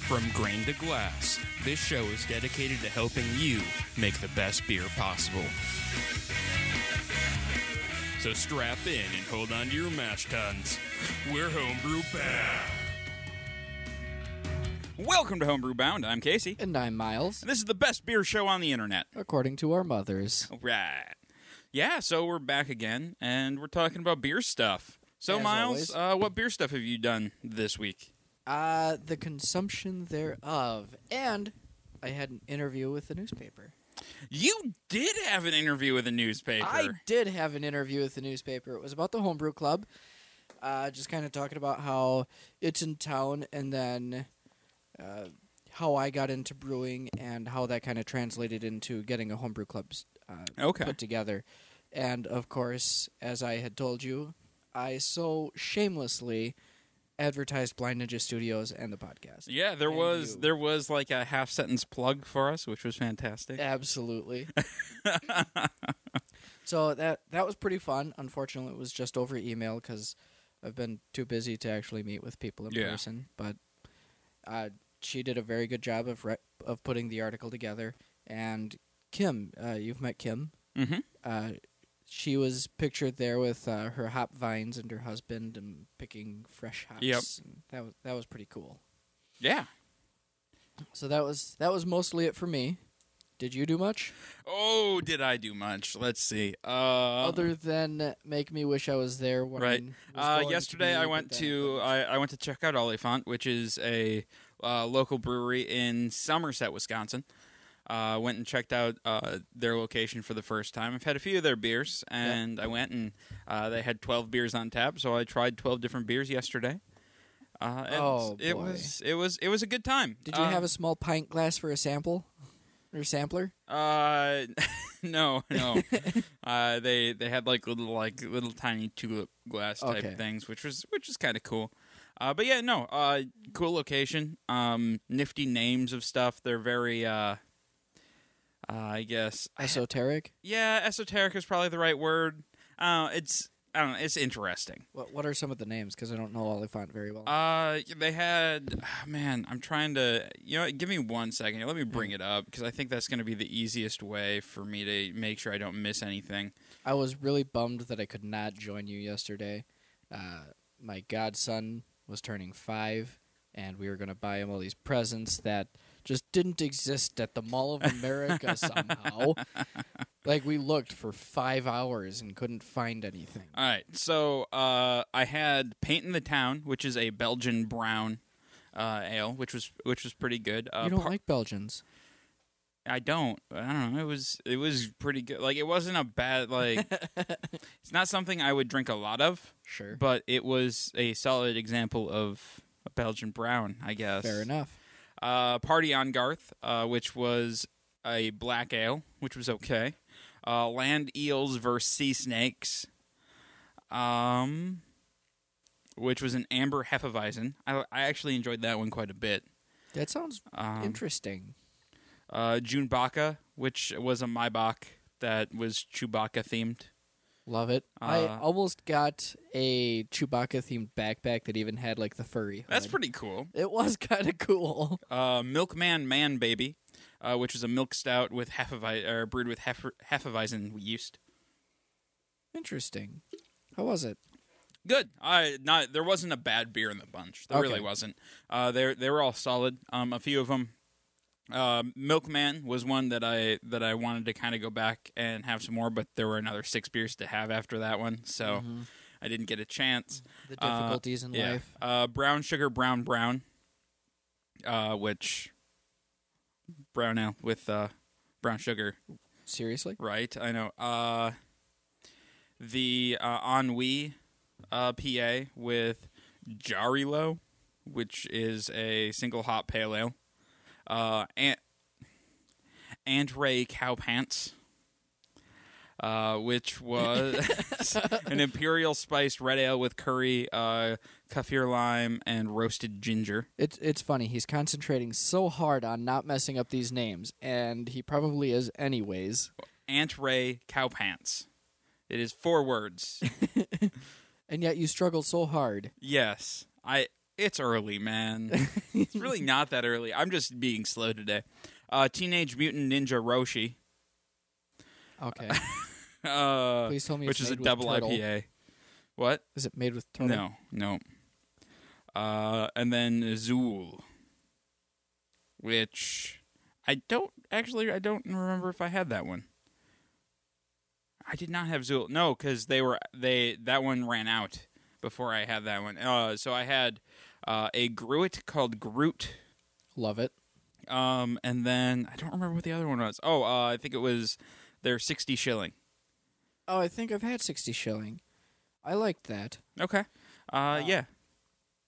From grain to glass, this show is dedicated to helping you make the best beer possible. So strap in and hold on to your mash tuns. We're Homebrew Bound. Welcome to Homebrew Bound. I'm Casey. And I'm Miles. And this is the best beer show on the internet. According to our mothers. Right. Yeah, so we're back again, and we're talking about beer stuff. So, as Miles, what beer stuff have you done this week? The consumption thereof. And I had an interview with the newspaper. You did have an interview with a newspaper. I did have an interview with the newspaper. It was about the Homebrew Club. Just kind of talking about how it's in town and then how I got into brewing and how that kind of translated into getting a Homebrew Club put together. And, of course, as I had told you, I so shamelessly advertised Blind Ninja Studios and the podcast. Yeah, there was like a half sentence plug for us, which was fantastic. Absolutely. So that was pretty fun. Unfortunately, it was just over email because I've been too busy to actually meet with people in person. But she did a very good job of putting the article together. And Kim, you've met Kim. Mm-hmm. She was pictured there with her hop vines and her husband and picking fresh hops. Yep. And that was pretty cool. Yeah. So that was mostly it for me. Did you do much? Oh, did I do much? Let's see. Other than make me wish I was there. When right. Yesterday I went to check out Oliphant, which is a local brewery in Somerset, Wisconsin. Went and checked out their location for the first time. I've had a few of their beers, and I went and they had 12 beers on tap, so I tried 12 different beers yesterday. It was a good time. Did you have a small pint glass for a sample or sampler? No. They had little tiny tulip glass type things, which is kind of cool. But yeah, no, cool location. Nifty names of stuff. They're very. I guess esoteric. Yeah, esoteric is probably the right word. I don't know. It's interesting. What are some of the names? Because I don't know Oliphant very well. They had I'm trying to. You know what, give me 1 second. Let me bring it up because I think that's going to be the easiest way for me to make sure I don't miss anything. I was really bummed that I could not join you yesterday. My godson was turning 5, and we were going to buy him all these presents that just didn't exist at the Mall of America somehow. Like, we looked for 5 hours and couldn't find anything. All right, so I had Paint in the Town, which is a Belgian brown ale, which was pretty good. You don't like Belgians? I don't. I don't know. It was pretty good. Like, it wasn't a bad, like, it's not something I would drink a lot of. Sure. But it was a solid example of a Belgian brown, I guess. Fair enough. Party on Garth, which was a black ale, which was okay. Land Eels versus Sea Snakes, which was an amber Hefeweizen. I actually enjoyed that one quite a bit. That sounds interesting. Junebaka, which was a Maibach that was Chewbacca themed. Love it. I almost got a Chewbacca-themed backpack that even had, like, the furry hood. That's pretty cool. It was kind of cool. Milkman Man Baby, which was a milk stout with brewed with Hefeweizen yeast. Interesting. How was it? Good. There wasn't a bad beer in the bunch. There really wasn't. They were all solid. A few of them. Milkman was one that I wanted to kind of go back and have some more, but there were another 6 beers to have after that one, so I didn't get a chance. The difficulties in life. Brown Sugar Brown, which brown ale with brown sugar. Seriously? Right, I know. The Ennui PA with Jarilo, which is a single hop pale ale. Aunt Ray Cowpants, which was an imperial spiced red ale with curry, kaffir lime, and roasted ginger. It's funny. He's concentrating so hard on not messing up these names, and he probably is anyways. Aunt Ray Cowpants. It is 4 words. And yet you struggle so hard. Yes. It's early, man. It's really not that early. I'm just being slow today. Teenage Mutant Ninja Roshi. Okay. Please tell me which is a double IPA. What? Is it made with turtle? No. And then Azul, which I don't remember if I had that one. I did not have Azul. No, because that one ran out before I had that one. So I had a Gruit called Groot. Love it. And then I don't remember what the other one was. Oh, I think it was their 60 shilling. Oh, I think I've had 60 shilling. I liked that. Okay. Yeah.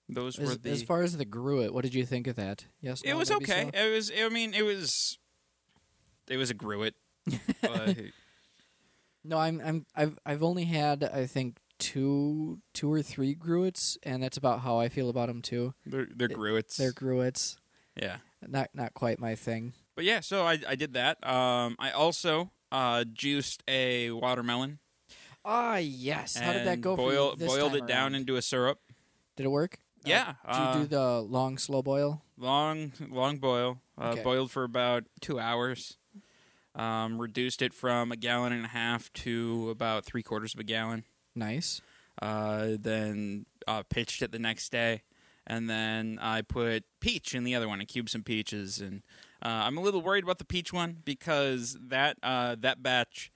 Those were the... As far as the Gruit, what did you think of that? Yes. It was okay. So? It was a Gruit. No, I've only had, I think, two or three Gruits, and that's about how I feel about them too. They're Gruits. They're Gruits. Yeah. Not quite my thing. But yeah, so I did that. I also juiced a watermelon. Ah, yes. How did that go for you this boiled time it around? Down into a syrup. Did it work? Yeah. Did you do the long, slow boil? Long boil. Okay. Boiled for about 2 hours. Reduced it from 1.5 gallons to about 3/4 gallons. Nice. Then pitched it the next day. And then I put peach in the other one. I cubed some peaches. And I'm a little worried about the peach one because that batch,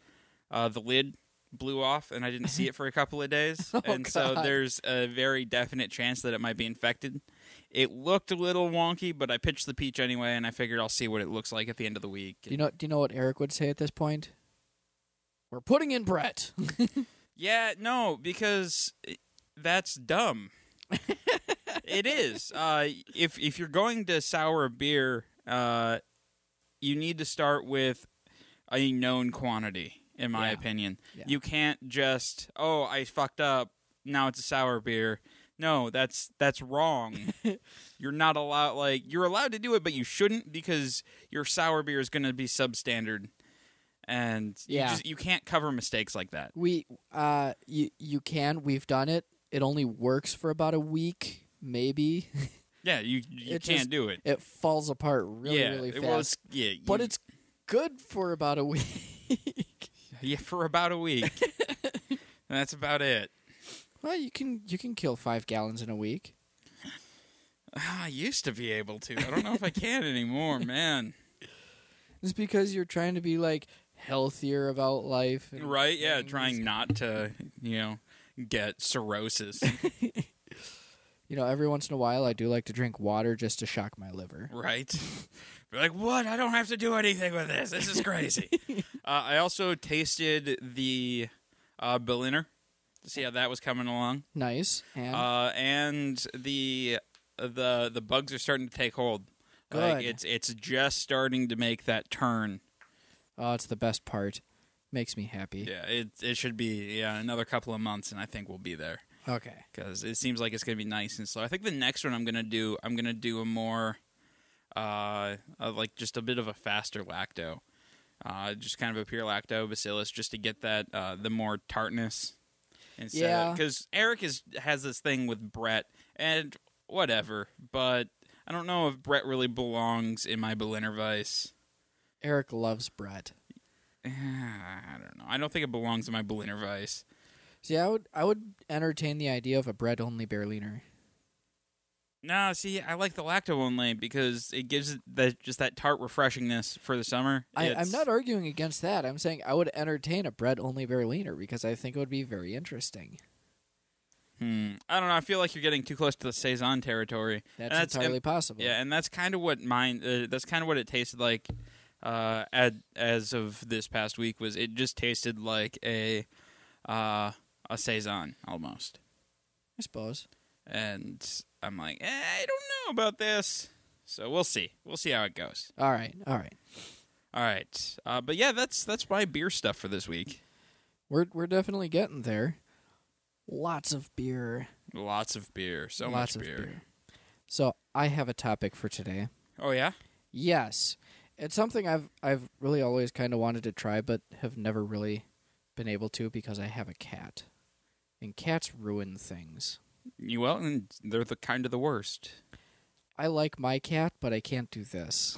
the lid blew off and I didn't see it for a couple of days. So there's a very definite chance that it might be infected. It looked a little wonky, but I pitched the peach anyway, and I figured I'll see what it looks like at the end of the week. Do you know what Eric would say at this point? We're putting in Brett. Yeah, no, because that's dumb. It is. If you're going to sour a beer, you need to start with a known quantity, in my opinion. Yeah. You can't just, I fucked up, now it's a sour beer. No, that's wrong. You're not allowed, you're allowed to do it, but you shouldn't because your sour beer is going to be substandard. And you can't cover mistakes like that. You can. We've done it. It only works for about a week, maybe. Yeah, you can't do it. It falls apart really fast. But it's good for about a week. Yeah, for about a week. And that's about it. Well, you can kill 5 gallons in a week. I used to be able to. I don't know if I can anymore, man. It's because you're trying to be healthier about life, and right? Things. Yeah, trying not to, get cirrhosis. Every once in a while, I do like to drink water just to shock my liver. Right? You're like, what? I don't have to do anything with this. This is crazy. I also tasted the Berliner. See how that was coming along. Nice. And the bugs are starting to take hold. Good. It's just starting to make that turn. Oh, it's the best part. Makes me happy. Yeah, it should be another couple of months, and I think we'll be there. Okay. Because it seems like it's going to be nice and slow. I think the next one I'm gonna do a more just a bit of a faster lacto, just kind of a pure lactobacillus, just to get that the more tartness. Because Eric has this thing with Brett, and whatever, but I don't know if Brett really belongs in my Berliner Weiss. Eric loves Brett. I don't know. I don't think it belongs in my Berliner Weiss. See, I would entertain the idea of a Brett-only Berliner. No, see, I like the lacto-only because it gives it that tart refreshingness for the summer. I'm not arguing against that. I'm saying I would entertain a bread-only Berliner because I think it would be very interesting. I don't know. I feel like you're getting too close to the Saison territory. That's entirely possible. Yeah, and that's kind of what mine. That's kind of what it tasted like as of this past week. Was it just tasted like a Saison almost? I suppose. And I'm like, I don't know about this. So we'll see. We'll see how it goes. All right. But yeah, that's my beer stuff for this week. We're definitely getting there. Lots of beer. So much beer. So I have a topic for today. Oh yeah? Yes. It's something I've really always kind of wanted to try but have never really been able to because I have a cat. And cats ruin things. Well, and they're the kind of the worst. I like my cat, but I can't do this.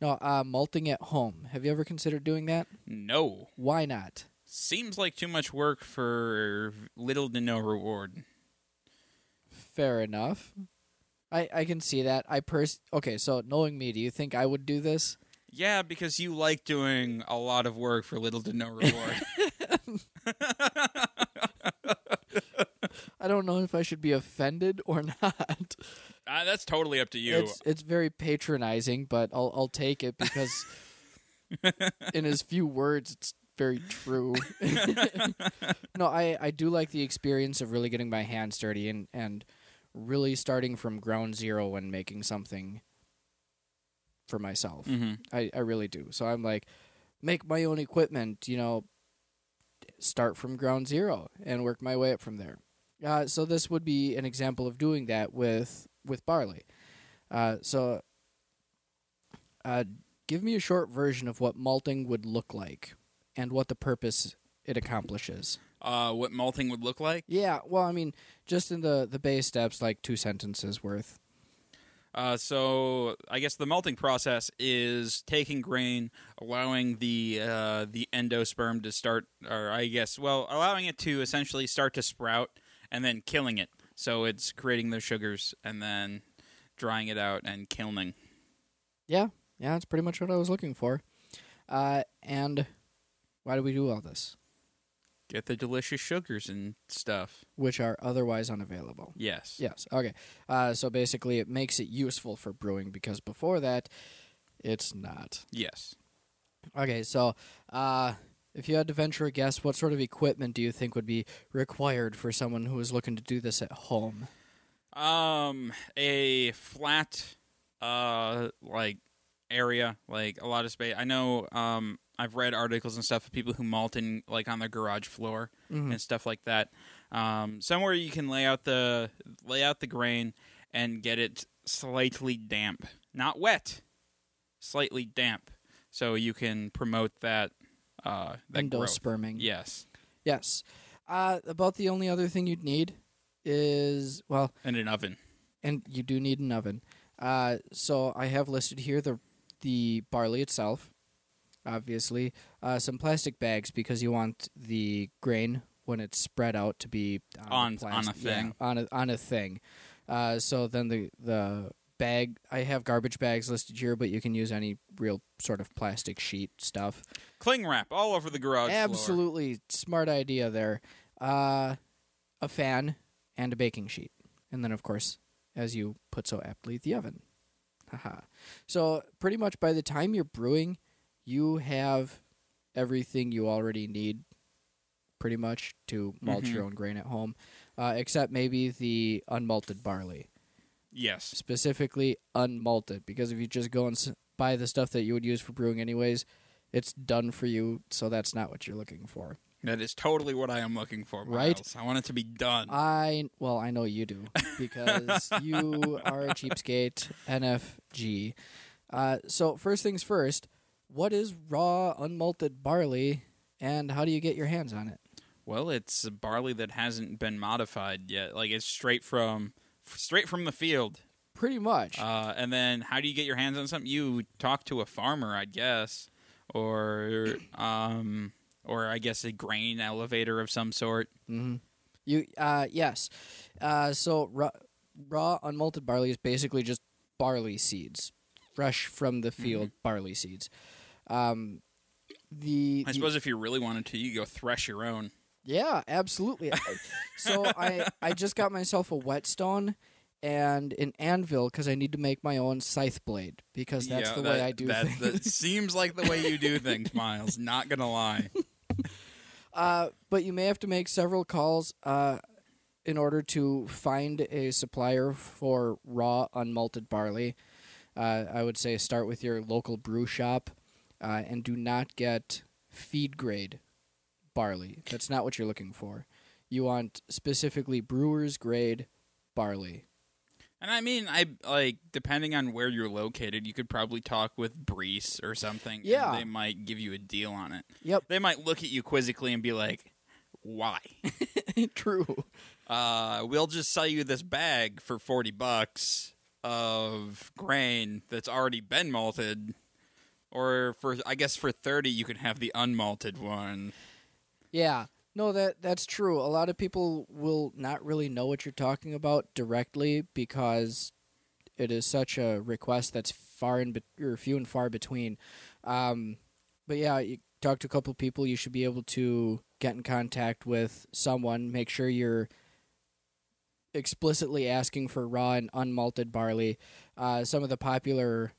No, malting at home. Have you ever considered doing that? No. Why not? Seems like too much work for little to no reward. Fair enough. I can see that. Okay, so knowing me, do you think I would do this? Yeah, because you like doing a lot of work for little to no reward. I don't know if I should be offended or not. That's totally up to you. It's very patronizing, but I'll take it because in as few words, it's very true. No, I do like the experience of really getting my hands dirty and really starting from ground zero when making something for myself. Mm-hmm. I really do. So I'm like, make my own equipment, start from ground zero and work my way up from there. So this would be an example of doing that with barley. So give me a short version of what malting would look like and what the purpose it accomplishes. What malting would look like? Yeah, well, I mean, just in the base steps, like 2 sentences worth. So I guess the malting process is taking grain, allowing the endosperm to start, allowing it to essentially start to sprout, and then killing it. So it's creating the sugars and then drying it out and kilning. Yeah, that's pretty much what I was looking for. And why do we do all this? Get the delicious sugars and stuff. Which are otherwise unavailable. Yes. Okay. So basically it makes it useful for brewing because before that, it's not. Yes. Okay, so if you had to venture a guess, what sort of equipment do you think would be required for someone who is looking to do this at home? A flat, area, a lot of space. I know I've read articles and stuff of people who malt in, on their garage floor mm-hmm. and stuff like that. Somewhere you can lay out the grain and get it slightly damp. Not wet. Slightly damp. So you can promote that. Endosperming. Yes. About the only other thing you'd need is and an oven. And you do need an oven. So I have listed here the barley itself, obviously. Some plastic bags because you want the grain when it's spread out to be on a thing. Yeah, on a thing. So then the bag. I have garbage bags listed here, but you can use any real sort of plastic sheet stuff. Cling wrap all over the garage Absolutely floor. Smart idea there. A fan and a baking sheet. And then, of course, as you put so aptly, the oven. Haha. So pretty much by the time you're brewing, you have everything you already need pretty much to malt mm-hmm. your own grain at home, except maybe the unmalted barley. Yes. Specifically unmalted, because if you just go and buy the stuff that you would use for brewing anyways, it's done for you, so that's not what you're looking for. That is totally what I am looking for, Miles. Right? I want it to be done. I know you do, because you are a cheapskate NFG. So first things first, what is raw unmalted barley, and how do you get your hands on it? Well, it's barley that hasn't been modified yet. It's straight from the field. Pretty much. And then how do you get your hands on something? You talk to a farmer, I guess, or I guess a grain elevator of some sort. Mm-hmm. Yes. So raw unmalted barley is basically just barley seeds, fresh from the field mm-hmm. barley seeds. I suppose if you really wanted to, you go thresh your own. Yeah, absolutely. So I just got myself a whetstone and an anvil because I need to make my own scythe blade because that's the way I do things. That seems like the way you do things, Miles. Not going to lie. But you may have to make several calls in order to find a supplier for raw unmalted barley. I would say start with your local brew shop and do not get feed grade barley. That's not what you're looking for. You want specifically brewer's grade barley. And I mean, depending on where you're located, you could probably talk with Brees or something. Yeah. And they might give you a deal on it. Yep. They might look at you quizzically and be like, why? True. We'll just sell you this bag for $40 of grain that's already been malted, or for I guess for $30 you can have the unmalted one. Yeah. No, that's true. A lot of people will not really know what you're talking about directly because it is such a request that's few and far between. But yeah, you talk to a couple people, you should be able to get in contact with someone. Make sure you're explicitly asking for raw and unmalted barley. Some of the popular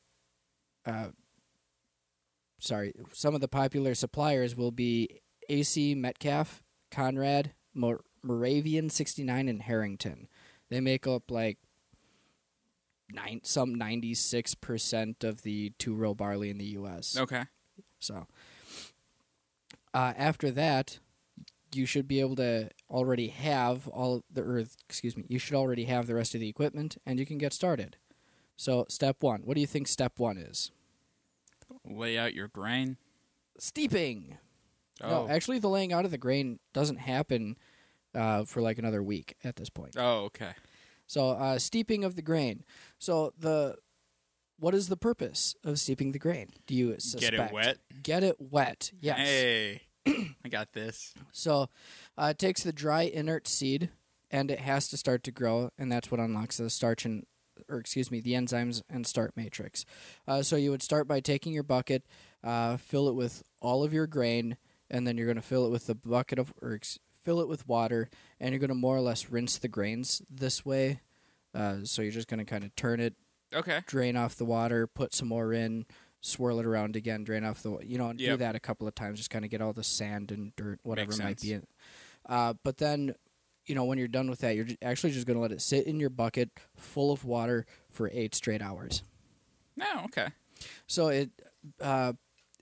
suppliers will be AC Metcalf, Conrad, Moravian 69, and Harrington. They make up like 96% of the two-row barley in the U.S. Okay. So after that, you should be able to already have you should already have the rest of the equipment, and you can get started. So step one. What do you think step one is? Lay out your grain. Steeping. Oh. No, actually, the laying out of the grain doesn't happen for like another week at this point. Oh, okay. So steeping of the grain. So what is the purpose of steeping the grain? Do you suspect? Get it wet. Get it wet. Yes. Hey, I got this. So it takes the dry inert seed, and it has to start to grow, and that's what unlocks the starch and, the enzymes and start matrix. So you would start by taking your bucket, fill it with all of your grain. And then you're going to fill it with fill it with water, and you're going to more or less rinse the grains this way. So you're just going to kind of turn it, okay, drain off the water, put some more in, swirl it around again, drain off the do that a couple of times, just kind of get all the sand and dirt, whatever might be in. But then, when you're done with that, you're actually just going to let it sit in your bucket full of water for 8 straight hours. Oh, okay. So it.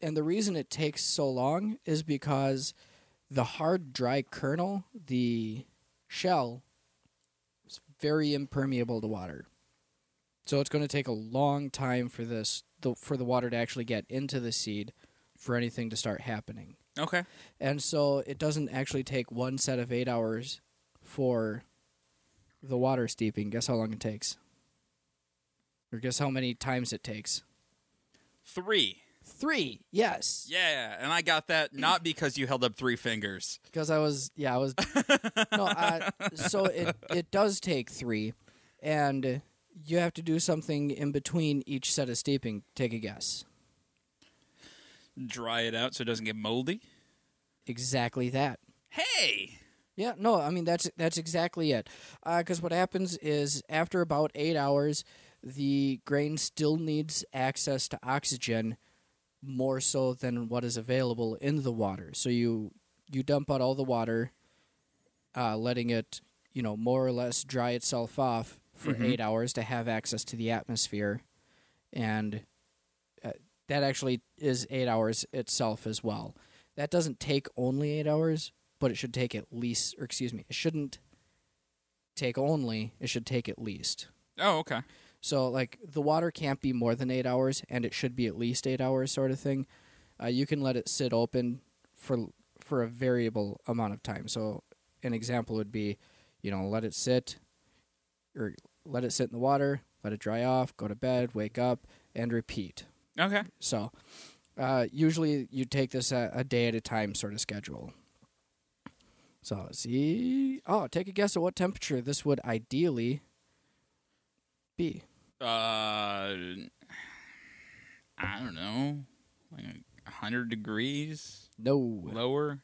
And the reason it takes so long is because the hard, dry kernel, the shell, is very impermeable to water. So it's going to take a long time for the water to actually get into the seed for anything to start happening. Okay. And so it doesn't actually take one set of 8 hours for the water steeping. Guess how long it takes? Or guess how many times it takes? 3. 3, yes. Yeah, and I got that not because you held up 3 fingers. Because I was. No, so it does take 3, and you have to do something in between each set of steeping. Take a guess. Dry it out so it doesn't get moldy? Exactly that. Hey! Yeah, no, I mean, that's exactly it. Because what happens is after about 8 hours, the grain still needs access to oxygen more so than what is available in the water. So you dump out all the water, letting it, more or less dry itself off for 8 hours to have access to the atmosphere. And that actually is 8 hours itself as well. That doesn't take only 8 hours, but it should take at least, it shouldn't take only, it should take at least. Oh, okay. So, the water can't be more than 8 hours, and it should be at least 8 hours sort of thing. You can let it sit open for a variable amount of time. So, an example would be, let it sit in the water, let it dry off, go to bed, wake up, and repeat. Okay. So, usually you take this a day at a time sort of schedule. So, take a guess at what temperature this would ideally be. I don't know, 100 degrees? No. Lower.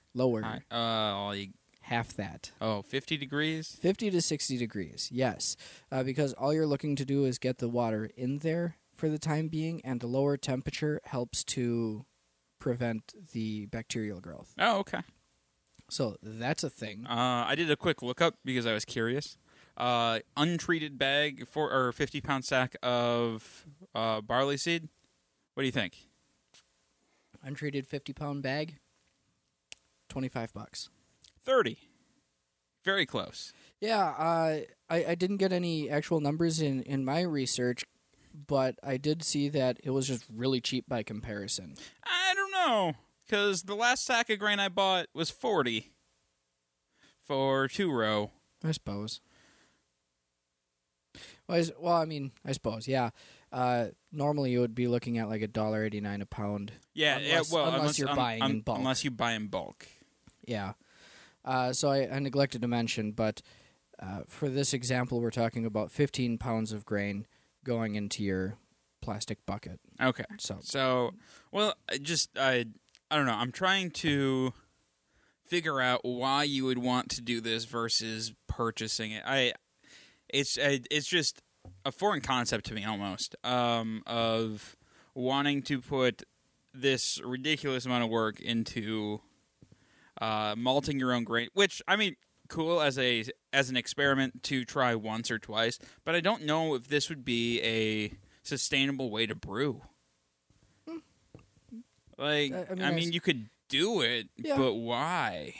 Half that. Oh, 50 degrees? 50 to 60 degrees, yes. Because all you're looking to do is get the water in there for the time being, and the lower temperature helps to prevent the bacterial growth. Oh, okay. So that's a thing. I did a quick lookup because I was curious. Untreated bag or 50-pound sack of barley seed. What do you think? Untreated 50-pound bag, $25. 30. Very close. Yeah, I didn't get any actual numbers in my research, but I did see that it was just really cheap by comparison. I don't know, because the last sack of grain I bought was $40. for two-row. I suppose. Well, I mean, I suppose, yeah. Normally, you would be looking at like $1.89 a pound. Yeah, unless you're buying in bulk. Unless you buy in bulk. Yeah. So I neglected to mention, but for this example, we're talking about 15 pounds of grain going into your plastic bucket. Okay. So well, I don't know. I'm trying to figure out why you would want to do this versus purchasing it. It's just a foreign concept to me almost, of wanting to put this ridiculous amount of work into malting your own grain, which, I mean, cool as an experiment to try once or twice, but I don't know if this would be a sustainable way to brew. Like, I mean, you could do it, yeah. But why?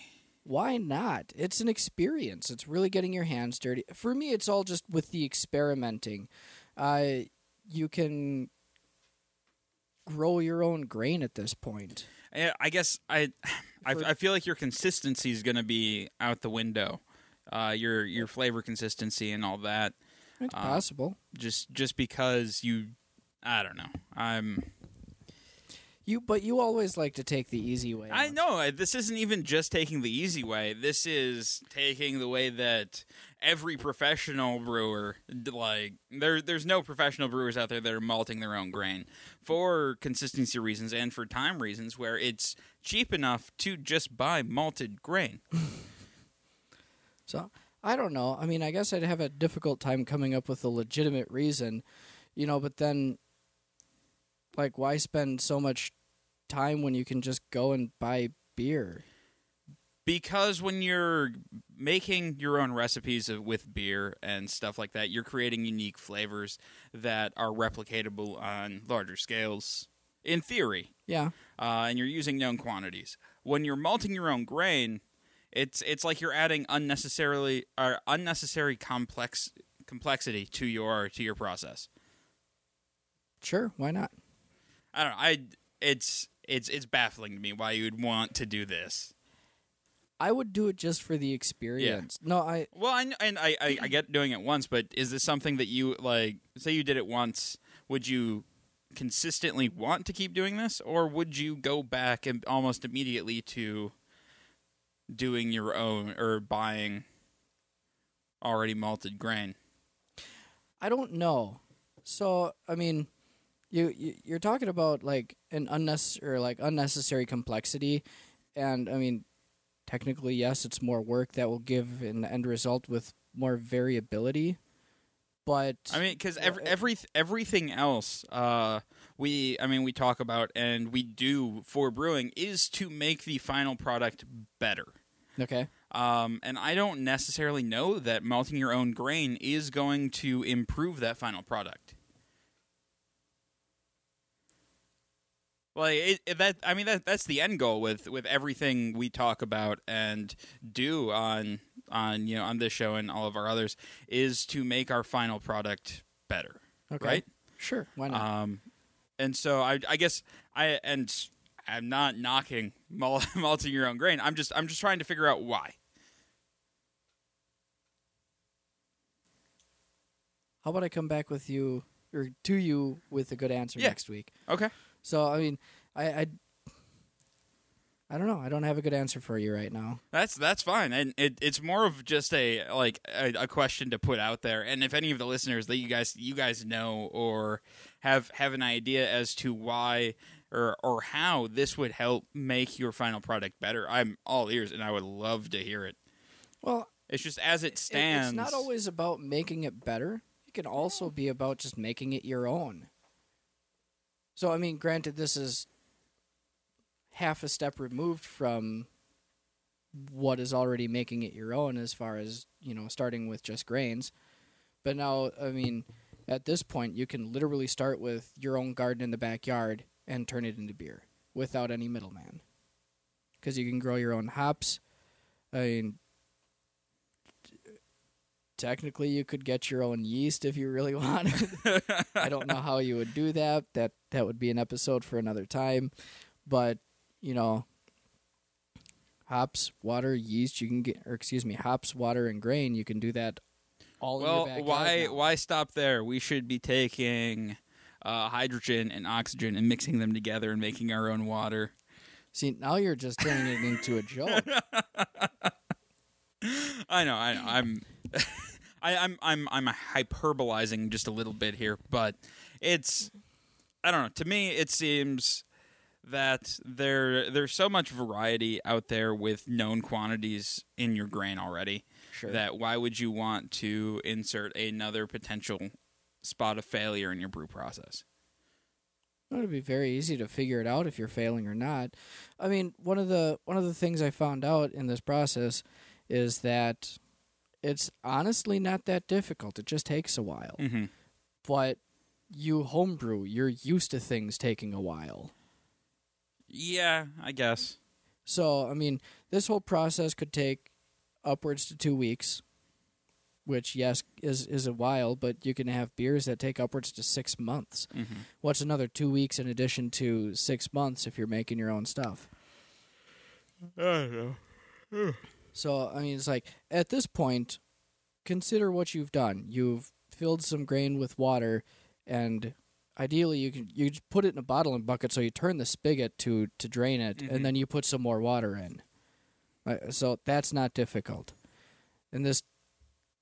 Why not? It's an experience. It's really getting your hands dirty. For me, it's all just with the experimenting. You can grow your own grain at this point. I guess I feel like your consistency is going to be out the window. Your flavor consistency and all that. It's possible. Just because you, I don't know. But you always like to take the easy way. I know. This isn't even just taking the easy way. This is taking the way that every professional brewer, like, there's no professional brewers out there that are malting their own grain for consistency reasons and for time reasons, where it's cheap enough to just buy malted grain. So, I don't know. I mean, I guess I'd have a difficult time coming up with a legitimate reason, you know, but then... Like, why spend so much time when you can just go and buy beer? Because when you're making your own recipes with beer and stuff like that, you're creating unique flavors that are replicatable on larger scales, in theory. Yeah. And you're using known quantities. When you're malting your own grain, it's like you're adding unnecessary complexity to your process. Sure, why not? I don't know. It's baffling to me why you would want to do this. I would do it just for the experience. Yeah. I get doing it once, but is this something that you like? Say you did it once, would you consistently want to keep doing this, or would you go back and almost immediately to doing your own or buying already malted grain? I don't know. So I mean. You're talking about like an unnecessary complexity, and I mean, technically yes, it's more work that will give an end result with more variability. But I mean, because everything else we talk about and we do for brewing is to make the final product better. Okay. And I don't necessarily know that malting your own grain is going to improve that final product. Like that's the end goal with everything we talk about and do on you know on this show and all of our others is to make our final product better. Okay. Right? Sure. Why not? And so I guess I'm not knocking malting your own grain. I'm just trying to figure out why. How about I come back with you or to you with a good answer next week? Okay. So, I mean, I don't know. I don't have a good answer for you right now. That's fine. And it's more of just a question to put out there. And if any of the listeners that you guys know or have an idea as to why or how this would help make your final product better, I'm all ears and I would love to hear it. Well, it's just as it stands. It's not always about making it better. It can also be about just making it your own. So, I mean, granted, this is half a step removed from what is already making it your own as far as, you know, starting with just grains. But now, I mean, at this point, you can literally start with your own garden in the backyard and turn it into beer without any middleman. Because you can grow your own hops. I mean, technically, you could get your own yeast if you really wanted. I don't know how you would do that. That would be an episode for another time. But, you know, hops, water, yeast. You can get, or excuse me, hops, water, and grain. You can do that all in your backyard. Why stop there? We should be taking hydrogen and oxygen and mixing them together and making our own water. See, now you're just turning it into a joke. I know. I'm hyperbolizing just a little bit here, but it's, I don't know. To me, it seems that there's so much variety out there with known quantities in your grain already. Sure. That why would you want to insert another potential spot of failure in your brew process? It would be very easy to figure it out if you're failing or not. I mean, one of the things I found out in this process is that it's honestly not that difficult. It just takes a while. Mm-hmm. But you homebrew, you're used to things taking a while. Yeah, I guess. So, I mean, this whole process could take upwards to 2 weeks, which, yes, is a while, but you can have beers that take upwards to 6 months. Mm-hmm. What's another 2 weeks in addition to 6 months if you're making your own stuff? I don't know. So, I mean, it's like, at this point, consider what you've done. You've filled some grain with water, and ideally you just put it in a bottle and bucket, so you turn the spigot to drain it, mm-hmm. and then you put some more water in. So that's not difficult. And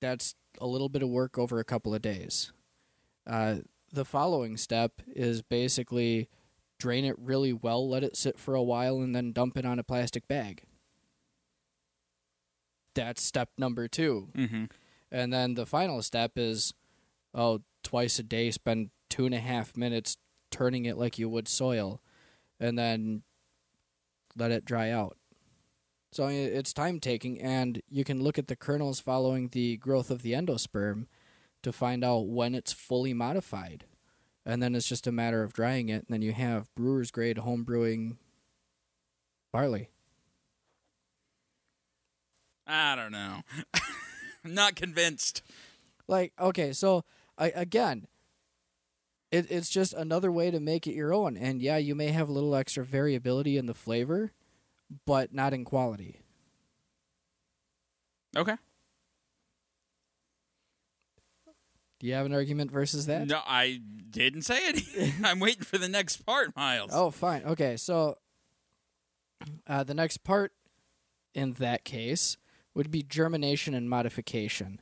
that's a little bit of work over a couple of days. The following step is basically drain it really well, let it sit for a while, and then dump it on a plastic bag. That's step number 2. Mm-hmm. And then the final step is, twice a day, spend 2.5 minutes turning it like you would soil, and then let it dry out. So it's time-taking, and you can look at the kernels following the growth of the endosperm to find out when it's fully modified. And then it's just a matter of drying it, and then you have brewer's grade home brewing barley. I don't know. I'm not convinced. Like, okay, so, again, it's just another way to make it your own. And, yeah, you may have a little extra variability in the flavor, but not in quality. Okay. Do you have an argument versus that? No, I didn't say it. I'm waiting for the next part, Miles. Oh, fine. Okay, so the next part in that case would be germination and modification.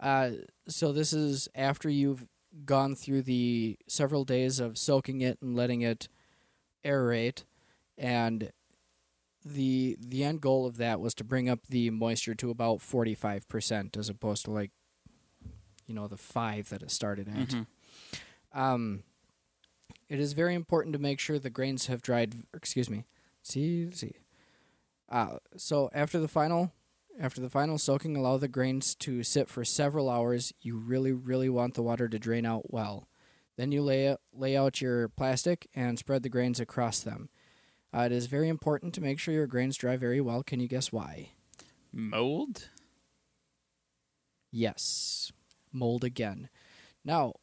So this is after you've gone through the several days of soaking it and letting it aerate, and the end goal of that was to bring up the moisture to about 45% as opposed to the 5 that it started at. Mm-hmm. It is very important to make sure the grains have dried. Excuse me. See. So after the final soaking, allow the grains to sit for several hours. You really, really want the water to drain out well. Then you lay out your plastic and spread the grains across them. It is very important to make sure your grains dry very well. Can you guess why? Mold? Yes. Mold again. Now,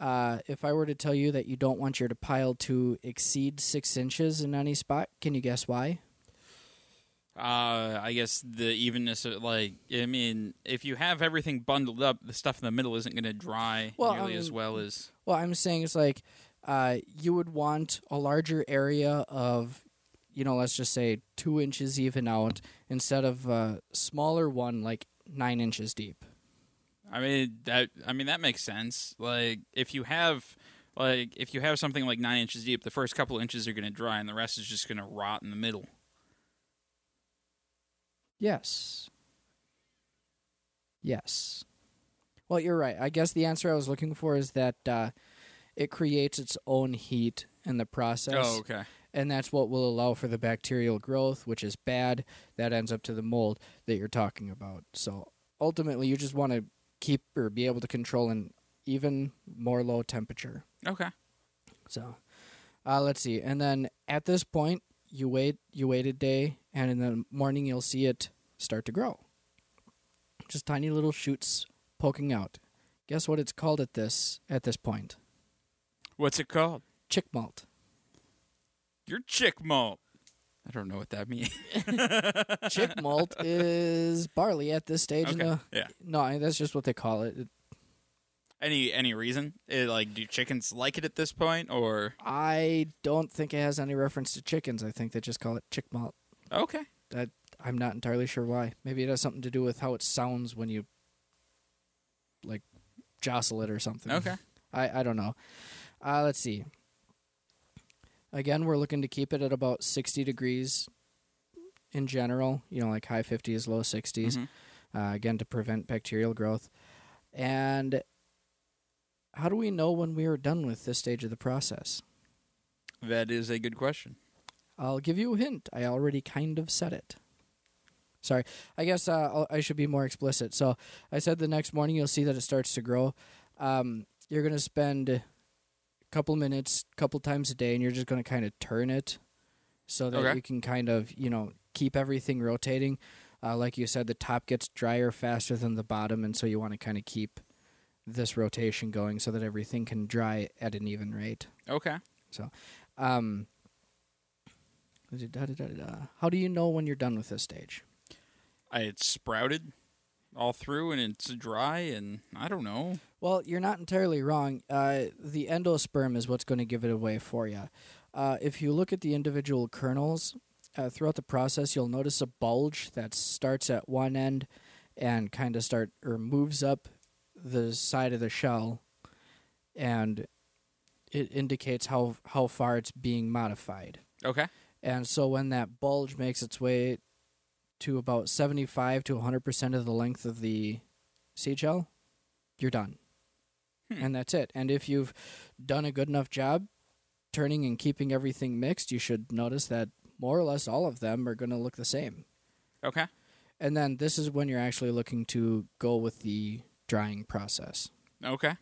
if I were to tell you that you don't want your pile to exceed 6 inches in any spot, can you guess why? I guess the evenness of, if you have everything bundled up, the stuff in the middle isn't going to dry as well as... Well, I'm saying it's you would want a larger area of, let's just say 2 inches even out instead of a smaller one, 9 inches deep. I mean that makes sense. If you have something 9 inches deep, the first couple inches are going to dry and the rest is just going to rot in the middle. Yes. Well, you're right. I guess the answer I was looking for is that it creates its own heat in the process. Oh, okay. And that's what will allow for the bacterial growth, which is bad. That ends up to the mold that you're talking about. So ultimately, you just want to keep or be able to control an even more low temperature. Okay. So let's see. And then at this point, you wait a day, and in the morning you'll see it start to grow. Just tiny little shoots poking out. Guess what it's called at this point? What's it called? Chick malt. Your chick malt. I don't know what that means. Chick malt is barley at this stage. Okay. No, that's just what they call it. Any reason? Do chickens like it at this point, or? I don't think it has any reference to chickens. I think they just call it chick malt. Okay. I'm not entirely sure why. Maybe it has something to do with how it sounds when you, jostle it or something. Okay. I don't know. Let's see. Again, we're looking to keep it at about 60 degrees in general, high 50s, low 60s, mm-hmm. Again, to prevent bacterial growth. And how do we know when we are done with this stage of the process? That is a good question. I'll give you a hint. I already kind of said it. Sorry. I guess I should be more explicit. So I said the next morning you'll see that it starts to grow. You're going to spend couple minutes, couple times a day, and you're just going to kind of turn it so that you can kind of, keep everything rotating. Like you said, the top gets drier faster than the bottom, and so you want to kind of keep this rotation going so that everything can dry at an even rate. Okay. So, how do you know when you're done with this stage? It's sprouted all through, and it's dry, and I don't know. Well, you're not entirely wrong. The endosperm is what's going to give it away for you. If you look at the individual kernels, throughout the process, you'll notice a bulge that starts at one end and kind of moves up the side of the shell, and it indicates how far it's being modified. Okay. And so when that bulge makes its way to about 75 to 100% of the length of the seashell, you're done. Hmm. And that's it. And if you've done a good enough job turning and keeping everything mixed, you should notice that more or less all of them are going to look the same. Okay. And then this is when you're actually looking to go with the drying process. Okay.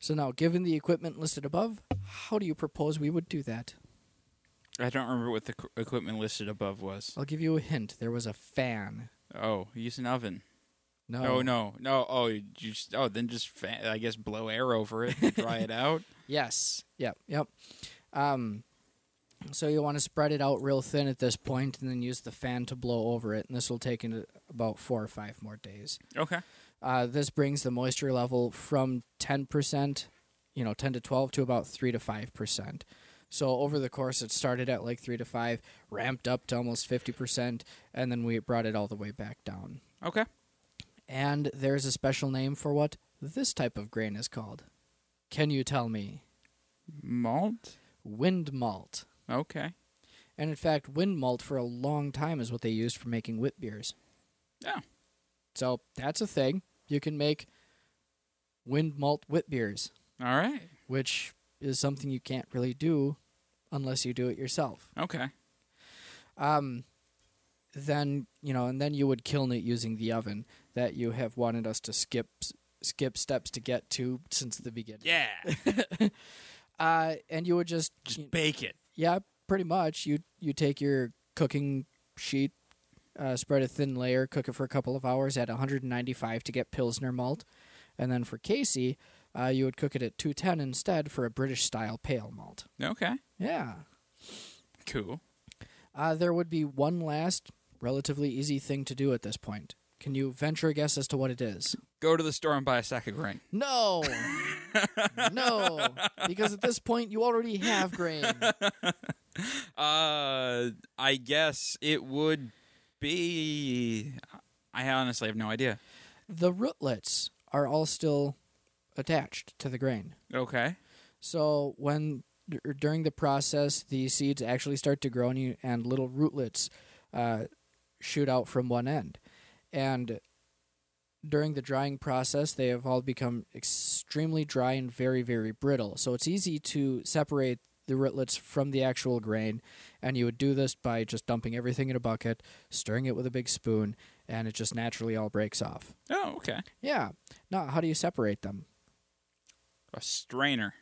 So now, given the equipment listed above, how do you propose we would do that? I don't remember what the equipment listed above was. I'll give you a hint. There was a fan. Oh, use an oven. No. Oh, no. Oh, then blow air over it and dry it out? Yes. Yep. So you want to spread it out real thin at this point and then use the fan to blow over it, and this will take about 4 or 5 more days. Okay. This brings the moisture level from 10%, 10 to 12, to about 3 to 5%. So over the course, it started at 3 to 5, ramped up to almost 50%, and then we brought it all the way back down. Okay. And there's a special name for what this type of grain is called. Can you tell me? Malt? Wind malt. Okay. And in fact, wind malt for a long time is what they used for making wit beers. Yeah. So that's a thing. You can make wind malt wit beers. All right. Which is something you can't really do unless you do it yourself. Okay. Then you would kiln it using the oven that you have wanted us to skip steps to get to since the beginning. Yeah. And you would just bake it. Yeah, pretty much. You take your cooking sheet, spread a thin layer, cook it for a couple of hours at 195 to get Pilsner malt. And then for Casey, you would cook it at 210 instead for a British-style pale malt. Okay. Yeah. Cool. There would be one last relatively easy thing to do at this point. Can you venture a guess as to what it is? Go to the store and buy a sack of grain. No. No. Because at this point, you already have grain. I guess it would be... I honestly have no idea. The rootlets are all still attached to the grain. Okay. So when during the process, the seeds actually start to grow and little rootlets shoot out from one end. And during the drying process, they have all become extremely dry and very, very brittle. So it's easy to separate the rootlets from the actual grain. And you would do this by just dumping everything in a bucket, stirring it with a big spoon, and it just naturally all breaks off. Oh, okay. Yeah. Now, how do you separate them? A strainer.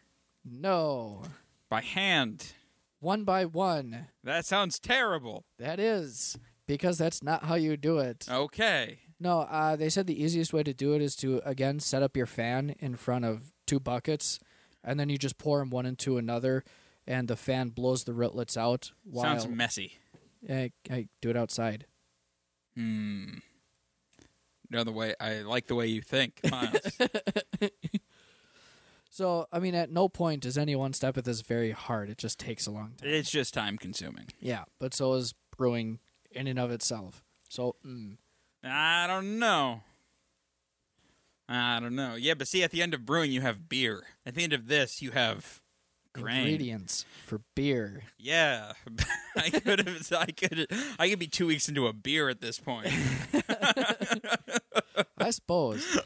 No. By hand. One by one. That sounds terrible. That is, because that's not how you do it. Okay. No, they said the easiest way to do it is to, again, set up your fan in front of 2 buckets, and then you just pour them one into another, and the fan blows the rootlets out. Sounds messy. I do it outside. Hmm. Another way, I like the way you think, Miles. So, I mean, at no point does any one step of this very hard. It just takes a long time. It's just time-consuming. Yeah, but so is brewing in and of itself. So, I don't know. I don't know. Yeah, but see, at the end of brewing, you have beer. At the end of this, you have grain. Ingredients for beer. Yeah. I could be 2 weeks into a beer at this point. I suppose.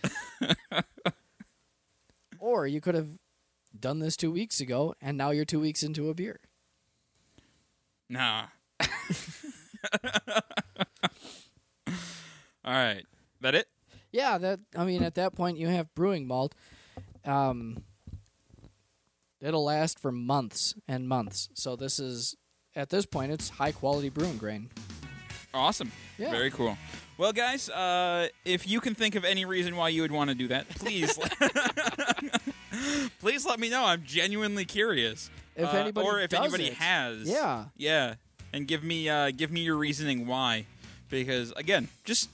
Or you could have done this 2 weeks ago, and now you're 2 weeks into a beer. Nah. All right. That it? Yeah, at that point, you have brewing malt. It'll last for months and months. So this is, at this point, it's high-quality brewing grain. Awesome. Yeah. Very cool. Well, guys, if you can think of any reason why you would want to do that, please, please let me know. I'm genuinely curious. If anybody or if does anybody it. Has, yeah, yeah, and give me your reasoning why, because again, just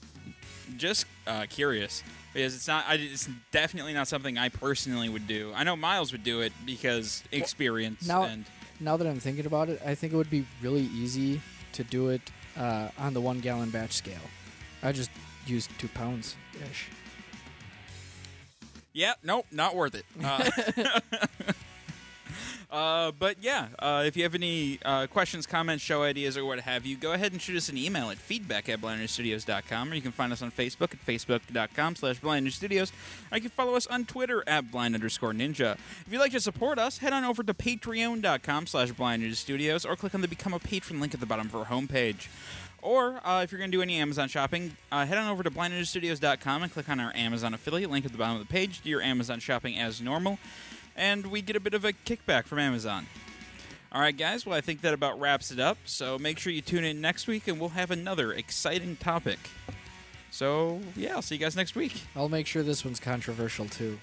curious. Because it's definitely not something I personally would do. I know Miles would do it because experience. Well, now that I'm thinking about it, I think it would be really easy to do it on the 1 gallon batch scale. I just used 2 pounds-ish. Yeah, nope, not worth it. But yeah, if you have any questions, comments, show ideas, or what have you, go ahead and shoot us an email at feedback@blindninjastudios.com, or you can find us on Facebook at facebook.com/blindninjastudios, or you can follow us on Twitter at @blind_ninja. If you'd like to support us, head on over to patreon.com/blindninjastudios, or click on the Become a Patron link at the bottom of our homepage. Or if you're going to do any Amazon shopping, head on over to blindninjastudios.com and click on our Amazon affiliate link at the bottom of the page. Do your Amazon shopping as normal, and we get a bit of a kickback from Amazon. All right, guys, well, I think that about wraps it up, so make sure you tune in next week, and we'll have another exciting topic. So, yeah, I'll see you guys next week. I'll make sure this one's controversial, too.